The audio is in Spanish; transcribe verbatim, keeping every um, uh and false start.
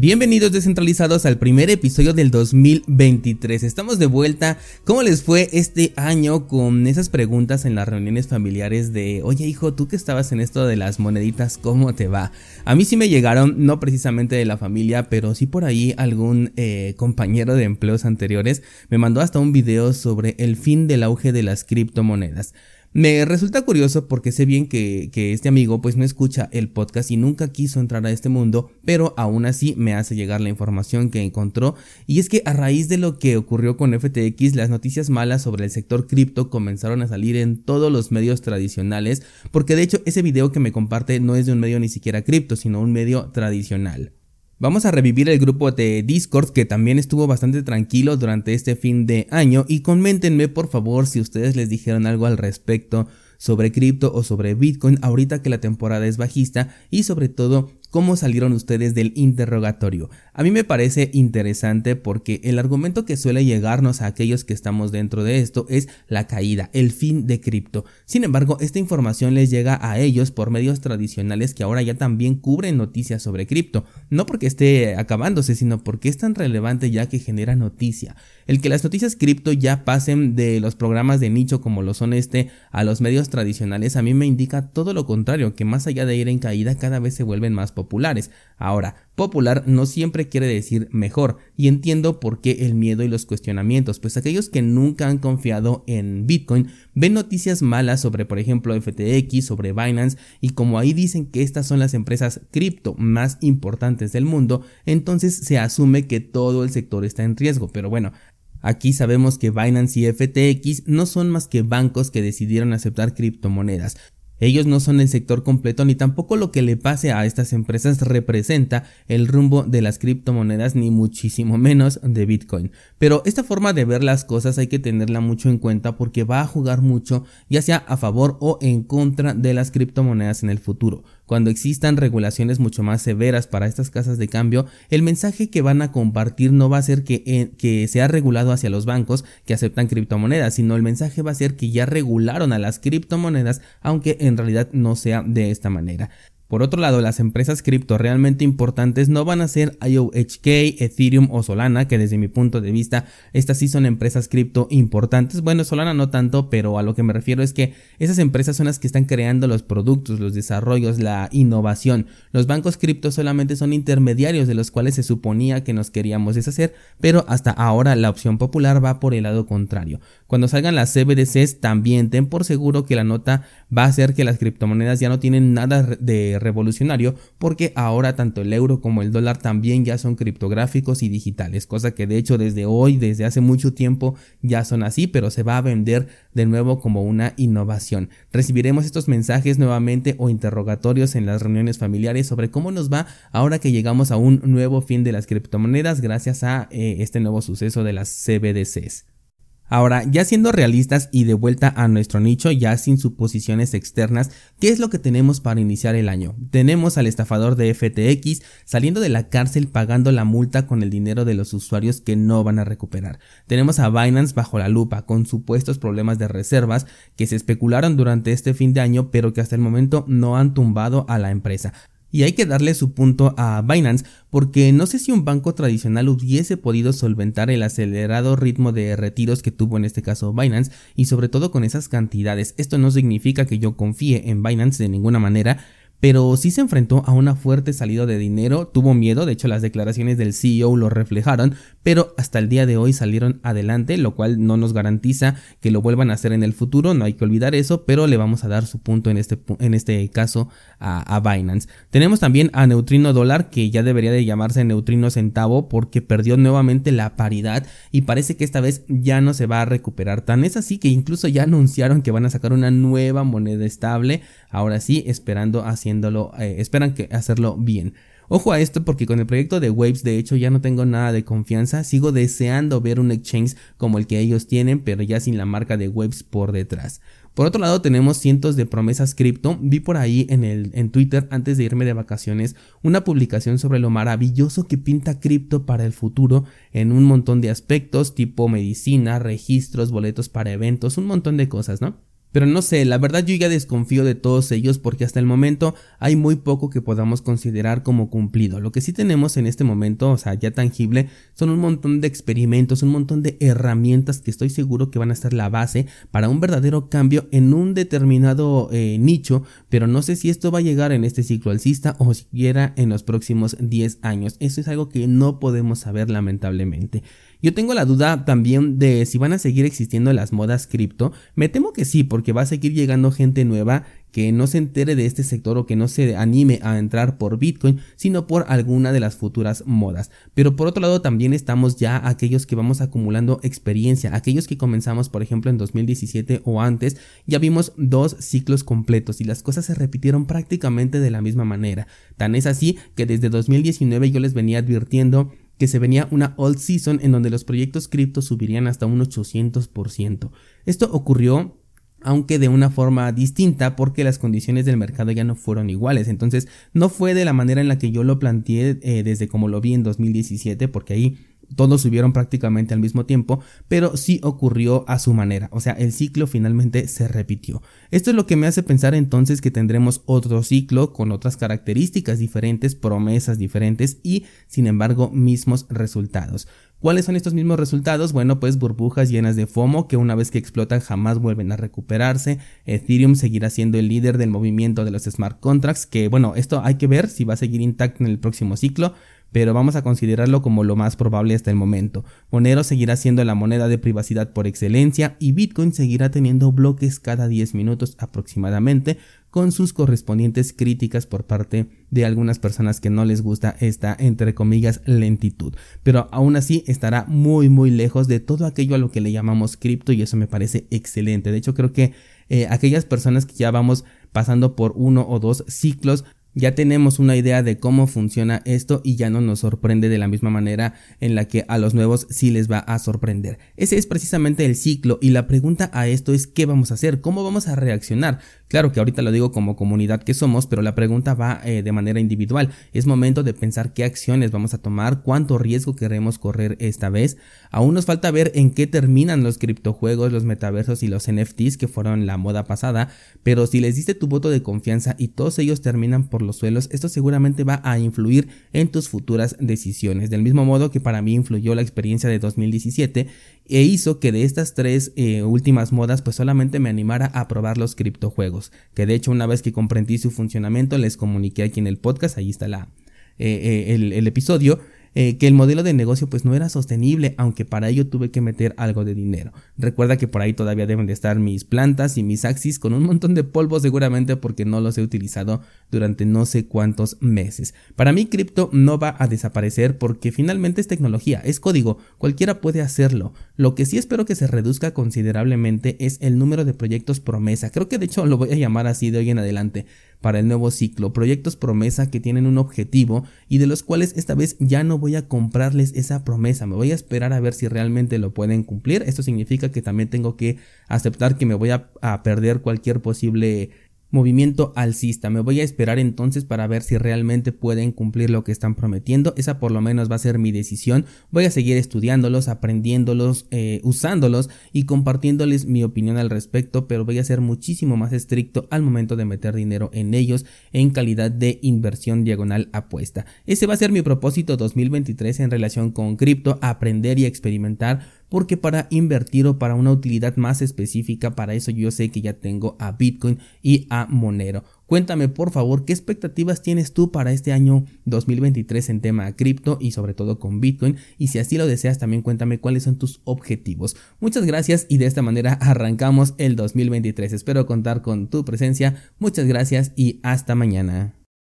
Bienvenidos descentralizados al primer episodio del dos mil veintitrés. Estamos de vuelta. ¿Cómo les fue este año con esas preguntas en las reuniones familiares de oye hijo, tú que estabas en esto de las moneditas, ¿cómo te va? A mí sí me llegaron, no precisamente de la familia, pero sí por ahí algún eh, compañero de empleos anteriores me mandó hasta un video sobre el fin del auge de las criptomonedas. Me resulta curioso porque sé bien que, que este amigo pues no escucha el podcast y nunca quiso entrar a este mundo, pero aún así me hace llegar la información que encontró, y es que a raíz de lo que ocurrió con F T X, las noticias malas sobre el sector cripto comenzaron a salir en todos los medios tradicionales, porque de hecho ese video que me comparte no es de un medio ni siquiera cripto, sino un medio tradicional. Vamos a revivir el grupo de Discord, que también estuvo bastante tranquilo durante este fin de año, y coméntenme por favor si ustedes les dijeron algo al respecto sobre cripto o sobre Bitcoin ahorita que la temporada es bajista, y sobre todo cómo salieron ustedes del interrogatorio. A mí me parece interesante porque el argumento que suele llegarnos a aquellos que estamos dentro de esto es la caída, el fin de cripto. Sin embargo, esta información les llega a ellos por medios tradicionales que ahora ya también cubren noticias sobre cripto. No porque esté acabándose, sino porque es tan relevante ya que genera noticia. El que las noticias cripto ya pasen de los programas de nicho como lo son este a los medios tradicionales a mí me indica todo lo contrario, que más allá de ir en caída cada vez se vuelven más populares. Ahora, popular no siempre quiere decir mejor, y entiendo por qué el miedo y los cuestionamientos, pues aquellos que nunca han confiado en Bitcoin ven noticias malas sobre, por ejemplo, F T X, sobre Binance, y como ahí dicen que estas son las empresas cripto más importantes del mundo, entonces se asume que todo el sector está en riesgo, pero bueno, aquí sabemos que Binance y F T X no son más que bancos que decidieron aceptar criptomonedas. Ellos no son el sector completo, ni tampoco lo que le pase a estas empresas representa el rumbo de las criptomonedas, ni muchísimo menos de Bitcoin. Pero esta forma de ver las cosas hay que tenerla mucho en cuenta porque va a jugar mucho, ya sea a favor o en contra de las criptomonedas en el futuro. Cuando existan regulaciones mucho más severas para estas casas de cambio, el mensaje que van a compartir no va a ser que, eh, que sea regulado hacia los bancos que aceptan criptomonedas, sino el mensaje va a ser que ya regularon a las criptomonedas, aunque en realidad no sea de esta manera. Por otro lado, las empresas cripto realmente importantes no van a ser I O H K, Ethereum o Solana, que desde mi punto de vista estas sí son empresas cripto importantes. Bueno, Solana no tanto, pero a lo que me refiero es que esas empresas son las que están creando los productos, los desarrollos, la innovación. Los bancos cripto solamente son intermediarios de los cuales se suponía que nos queríamos deshacer, pero hasta ahora la opción popular va por el lado contrario. Cuando salgan las C B D Cs también ten por seguro que la nota va a ser que las criptomonedas ya no tienen nada de revolucionario, porque ahora tanto el euro como el dólar también ya son criptográficos y digitales, cosa que de hecho desde hoy, desde hace mucho tiempo ya son así, pero se va a vender de nuevo como una innovación. Recibiremos estos mensajes nuevamente o interrogatorios en las reuniones familiares sobre cómo nos va ahora que llegamos a un nuevo fin de las criptomonedas gracias a eh, este nuevo suceso de las C B D Cs. Ahora, ya siendo realistas y de vuelta a nuestro nicho, ya sin suposiciones externas, ¿qué es lo que tenemos para iniciar el año? Tenemos al estafador de F T X saliendo de la cárcel pagando la multa con el dinero de los usuarios que no van a recuperar. Tenemos a Binance bajo la lupa con supuestos problemas de reservas que se especularon durante este fin de año, pero que hasta el momento no han tumbado a la empresa. Y hay que darle su punto a Binance porque no sé si un banco tradicional hubiese podido solventar el acelerado ritmo de retiros que tuvo en este caso Binance, y sobre todo con esas cantidades. Esto no significa que yo confíe en Binance de ninguna manera, pero sí se enfrentó a una fuerte salida de dinero, tuvo miedo, de hecho las declaraciones del C E O lo reflejaron, pero hasta el día de hoy salieron adelante, lo cual no nos garantiza que lo vuelvan a hacer en el futuro, no hay que olvidar eso, pero le vamos a dar su punto en este, en este caso a, a Binance. Tenemos también a Neutrino Dólar, que ya debería de llamarse Neutrino Centavo porque perdió nuevamente la paridad y parece que esta vez ya no se va a recuperar. Tan es así que incluso ya anunciaron que van a sacar una nueva moneda estable, ahora sí, esperando hacia Eh, esperan que hacerlo bien. Ojo a esto porque con el proyecto de Waves de hecho ya no tengo nada de confianza, sigo deseando ver un exchange como el que ellos tienen, pero ya sin la marca de Waves por detrás. Por otro lado, tenemos cientos de promesas cripto. Vi por ahí en, el, en Twitter antes de irme de vacaciones una publicación sobre lo maravilloso que pinta cripto para el futuro en un montón de aspectos tipo medicina, registros, boletos para eventos, un montón de cosas, ¿no? Pero no sé, la verdad yo ya desconfío de todos ellos porque hasta el momento hay muy poco que podamos considerar como cumplido. Lo que sí tenemos en este momento, o sea, ya tangible, son un montón de experimentos, un montón de herramientas que estoy seguro que van a ser la base para un verdadero cambio en un determinado eh, nicho, pero no sé si esto va a llegar en este ciclo alcista o siquiera en los próximos diez años. Eso es algo que no podemos saber, lamentablemente. Yo tengo la duda también de si van a seguir existiendo las modas cripto. Me temo que sí, porque va a seguir llegando gente nueva que no se entere de este sector o que no se anime a entrar por Bitcoin, sino por alguna de las futuras modas. Pero por otro lado también estamos ya aquellos que vamos acumulando experiencia, aquellos que comenzamos por ejemplo en dos mil diecisiete o antes, ya vimos dos ciclos completos y las cosas se repitieron prácticamente de la misma manera. Tan es así que desde dos mil diecinueve yo les venía advirtiendo que se venía una old season en donde los proyectos cripto subirían hasta un ochocientos por ciento. Esto ocurrió, aunque de una forma distinta, porque las condiciones del mercado ya no fueron iguales. Entonces no fue de la manera en la que yo lo planteé eh, desde como lo vi en dos mil diecisiete, porque ahí todos subieron prácticamente al mismo tiempo, pero sí ocurrió a su manera, o sea, el ciclo finalmente se repitió. Esto es lo que me hace pensar entonces que tendremos otro ciclo con otras características diferentes, promesas diferentes y, sin embargo, mismos resultados. ¿Cuáles son estos mismos resultados? Bueno, pues burbujas llenas de FOMO que una vez que explotan jamás vuelven a recuperarse. Ethereum seguirá siendo el líder del movimiento de los smart contracts, que bueno, esto hay que ver si va a seguir intacto en el próximo ciclo, pero vamos a considerarlo como lo más probable hasta el momento. Monero seguirá siendo la moneda de privacidad por excelencia y Bitcoin seguirá teniendo bloques cada diez minutos aproximadamente, con sus correspondientes críticas por parte de algunas personas que no les gusta esta, entre comillas, lentitud. Pero aún así estará muy muy lejos de todo aquello a lo que le llamamos cripto y eso me parece excelente. De hecho creo que eh, aquellas personas que ya vamos pasando por uno o dos ciclos, ya tenemos una idea de cómo funciona esto y ya no nos sorprende de la misma manera en la que a los nuevos sí les va a sorprender. Ese es precisamente el ciclo y la pregunta a esto es ¿qué vamos a hacer? ¿Cómo vamos a reaccionar? Claro que ahorita lo digo como comunidad que somos, pero la pregunta va eh, de manera individual. Es momento de pensar qué acciones vamos a tomar, cuánto riesgo queremos correr esta vez. Aún nos falta ver en qué terminan los criptojuegos, los metaversos y los N F Ts que fueron la moda pasada, pero si les diste tu voto de confianza y todos ellos terminan por los suelos, esto seguramente va a influir en tus futuras decisiones, del mismo modo que para mí influyó la experiencia de dos mil diecisiete e hizo que de estas tres eh, últimas modas pues solamente me animara a probar los criptojuegos, que de hecho una vez que comprendí su funcionamiento les comuniqué aquí en el podcast, ahí está la, eh, eh, el, el episodio, Eh, que el modelo de negocio pues no era sostenible, aunque para ello tuve que meter algo de dinero. Recuerda que por ahí todavía deben de estar mis plantas y mis axis con un montón de polvo seguramente porque no los he utilizado durante no sé cuántos meses. Para mí cripto no va a desaparecer porque finalmente es tecnología, es código, cualquiera puede hacerlo. Lo que sí espero que se reduzca considerablemente es el número de proyectos promesa. Creo que de hecho lo voy a llamar así de hoy en adelante para el nuevo ciclo, proyectos promesa que tienen un objetivo y de los cuales esta vez ya no voy a comprarles esa promesa, me voy a esperar a ver si realmente lo pueden cumplir. Esto significa que también tengo que aceptar que me voy a, a perder cualquier posible movimiento alcista, me voy a esperar entonces para ver si realmente pueden cumplir lo que están prometiendo. Esa por lo menos va a ser mi decisión, voy a seguir estudiándolos, aprendiéndolos, eh, usándolos y compartiéndoles mi opinión al respecto, pero voy a ser muchísimo más estricto al momento de meter dinero en ellos en calidad de inversión diagonal apuesta. Ese va a ser mi propósito dos mil veintitrés en relación con cripto, aprender y experimentar, porque para invertir o para una utilidad más específica, para eso yo sé que ya tengo a Bitcoin y a Monero. Cuéntame por favor qué expectativas tienes tú para este año dos mil veintitrés en tema cripto y sobre todo con Bitcoin, y si así lo deseas también cuéntame cuáles son tus objetivos. Muchas gracias y de esta manera arrancamos el dos mil veintitrés. Espero contar con tu presencia. Muchas gracias y hasta mañana.